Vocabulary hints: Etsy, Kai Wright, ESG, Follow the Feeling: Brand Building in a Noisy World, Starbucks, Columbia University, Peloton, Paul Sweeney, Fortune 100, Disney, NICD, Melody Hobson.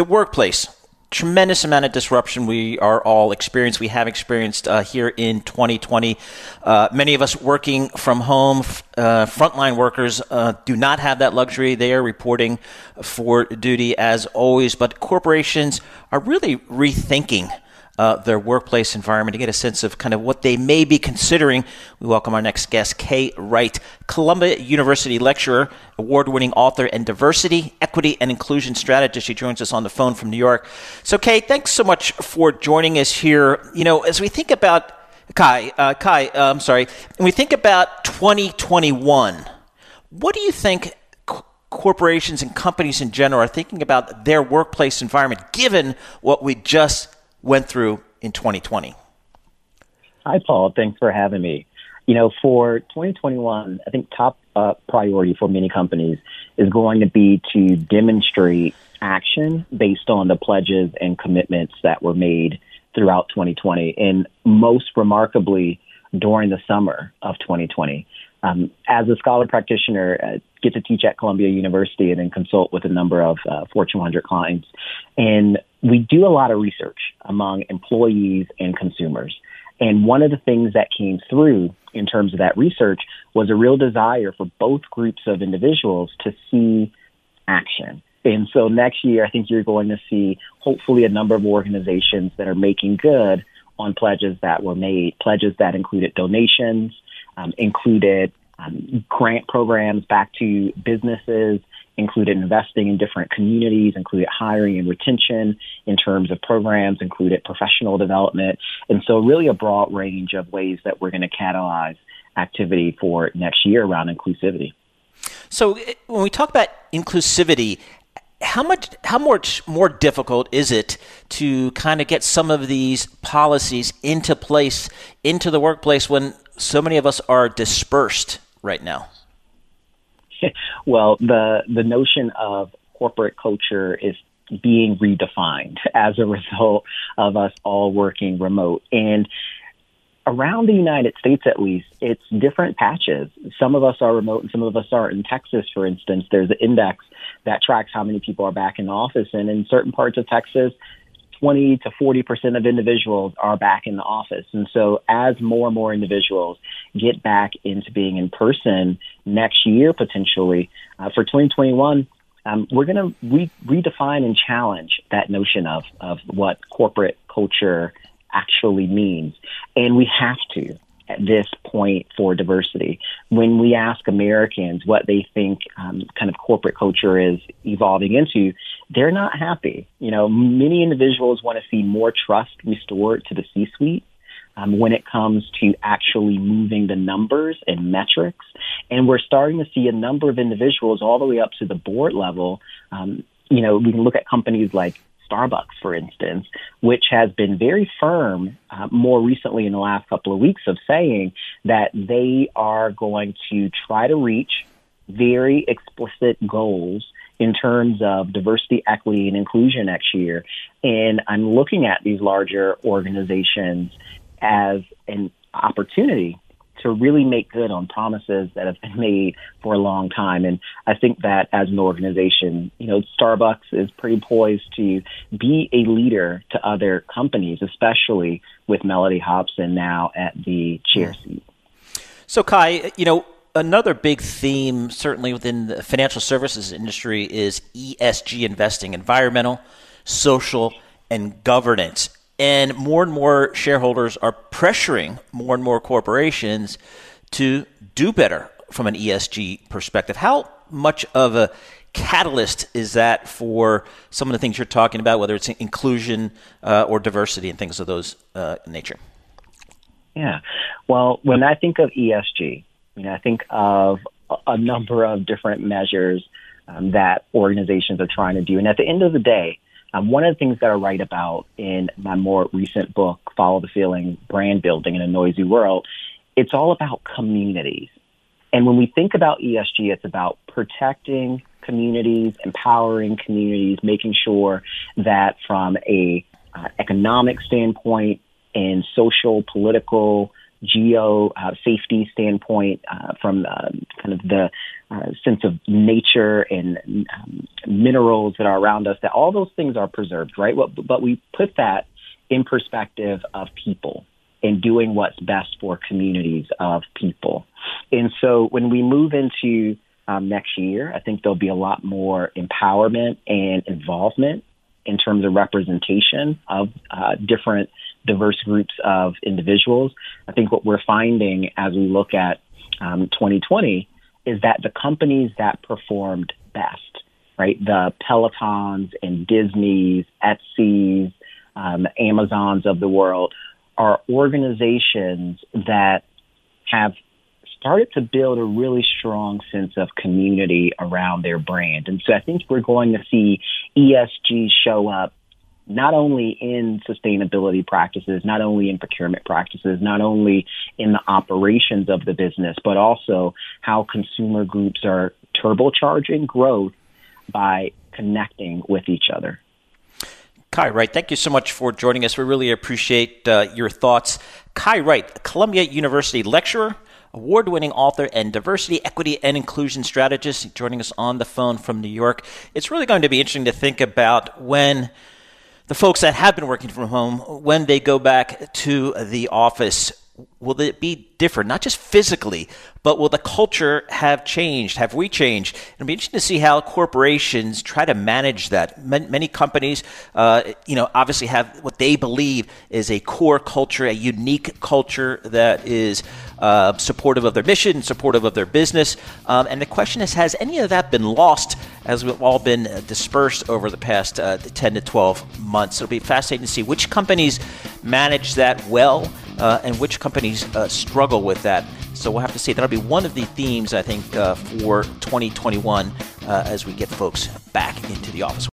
the workplace. Tremendous amount of disruption we are all experienced. We have experienced here in 2020. Many of us working from home, frontline workers do not have that luxury. They are reporting for duty as always, but corporations are really rethinking their workplace environment to get a sense of kind of what they may be considering. We welcome our next guest, Kai Wright, Columbia University lecturer, award-winning author, and diversity, equity, and inclusion strategist. She joins us on the phone from New York. So, Kai, thanks so much for joining us here. You know, as we think about when we think about 2021, what do you think corporations and companies in general are thinking about their workplace environment, given what we just went through in 2020? Hi, Paul. Thanks for having me. You know, for 2021, I think top priority for many companies is going to be to demonstrate action based on the pledges and commitments that were made throughout 2020, and most remarkably during the summer of 2020. As a scholar practitioner, I get to teach at Columbia University and then consult with a number of Fortune 100 clients. And we do a lot of research among employees and consumers. And one of the things that came through in terms of that research was a real desire for both groups of individuals to see action. And so next year, I think you're going to see hopefully a number of organizations that are making good on pledges that were made, pledges that included donations, included grant programs back to businesses, included investing in different communities, included hiring and retention in terms of programs, included professional development. And so really a broad range of ways that we're going to catalyze activity for next year around inclusivity. So when we talk about inclusivity, how much more difficult is it to kind of get some of these policies into place, into the workplace, when so many of us are dispersed right now? Well, the notion of corporate culture is being redefined as a result of us all working remote. And around the United States, at least, it's different patches. Some of us are remote and some of us aren't. In Texas, for instance, there's an index that tracks how many people are back in the office. And in certain parts of Texas, 20 to 40% of individuals are back in the office. And so as more and more individuals get back into being in person next year, potentially, for 2021, we're going to redefine and challenge that notion of what corporate culture actually means. And we have to at this point for diversity. When we ask Americans what they think kind of corporate culture is evolving into, they're not happy. You know, many individuals want to see more trust restored to the C-suite when it comes to actually moving the numbers and metrics. And we're starting to see a number of individuals all the way up to the board level. You know, we can look at companies like Starbucks, for instance, which has been very firm more recently in the last couple of weeks of saying that they are going to try to reach very explicit goals in terms of diversity, equity, and inclusion next year. And I'm looking at these larger organizations as an opportunity to really make good on promises that have been made for a long time. And I think that as an organization, you know, Starbucks is pretty poised to be a leader to other companies, especially with Melody Hobson now at the chair seat. So, Kai, you know, another big theme certainly within the financial services industry is ESG investing, environmental, social, and governance. And more shareholders are pressuring more and more corporations to do better from an ESG perspective. How much of a catalyst is that for some of the things you're talking about, whether it's inclusion or diversity and things of those nature? Yeah. Well, when I think of ESG, you know, I think of a number of different measures that organizations are trying to do. And at the end of the day, one of the things that I write about in my more recent book, Follow the Feeling: Brand Building in a Noisy World, it's all about communities. And when we think about ESG, it's about protecting communities, empowering communities, making sure that from a economic standpoint and social, political, geo safety standpoint, from kind of the sense of nature and minerals that are around us, that all those things are preserved, right? But we put that in perspective of people and doing what's best for communities of people. And so when we move into next year, I think there'll be a lot more empowerment and involvement in terms of representation of different diverse groups of individuals. I think what we're finding as we look at 2020 is that the companies that performed best, right, the Pelotons and Disneys, Etsy's, Amazons of the world, are organizations that have started to build a really strong sense of community around their brand. And so I think we're going to see ESG show up not only in sustainability practices, not only in procurement practices, not only in the operations of the business, but also how consumer groups are turbocharging growth by connecting with each other. Kai Wright, thank you so much for joining us. We really appreciate your thoughts. Kai Wright, Columbia University lecturer, award-winning author, and diversity, equity, and inclusion strategist, joining us on the phone from New York. It's really going to be interesting to think about when the folks that have been working from home, when they go back to the office, will it be different? Not just physically, but will the culture have changed? Have we changed? It'll be interesting to see how corporations try to manage that. Many companies, obviously have what they believe is a core culture, a unique culture that is supportive of their mission, supportive of their business. And the question is, has any of that been lost as we've all been dispersed over the past 10 to 12 months? It'll be fascinating to see which companies manage that well and which companies struggle with that. So we'll have to see. That'll be one of the themes, I think, for 2021 as we get folks back into the office.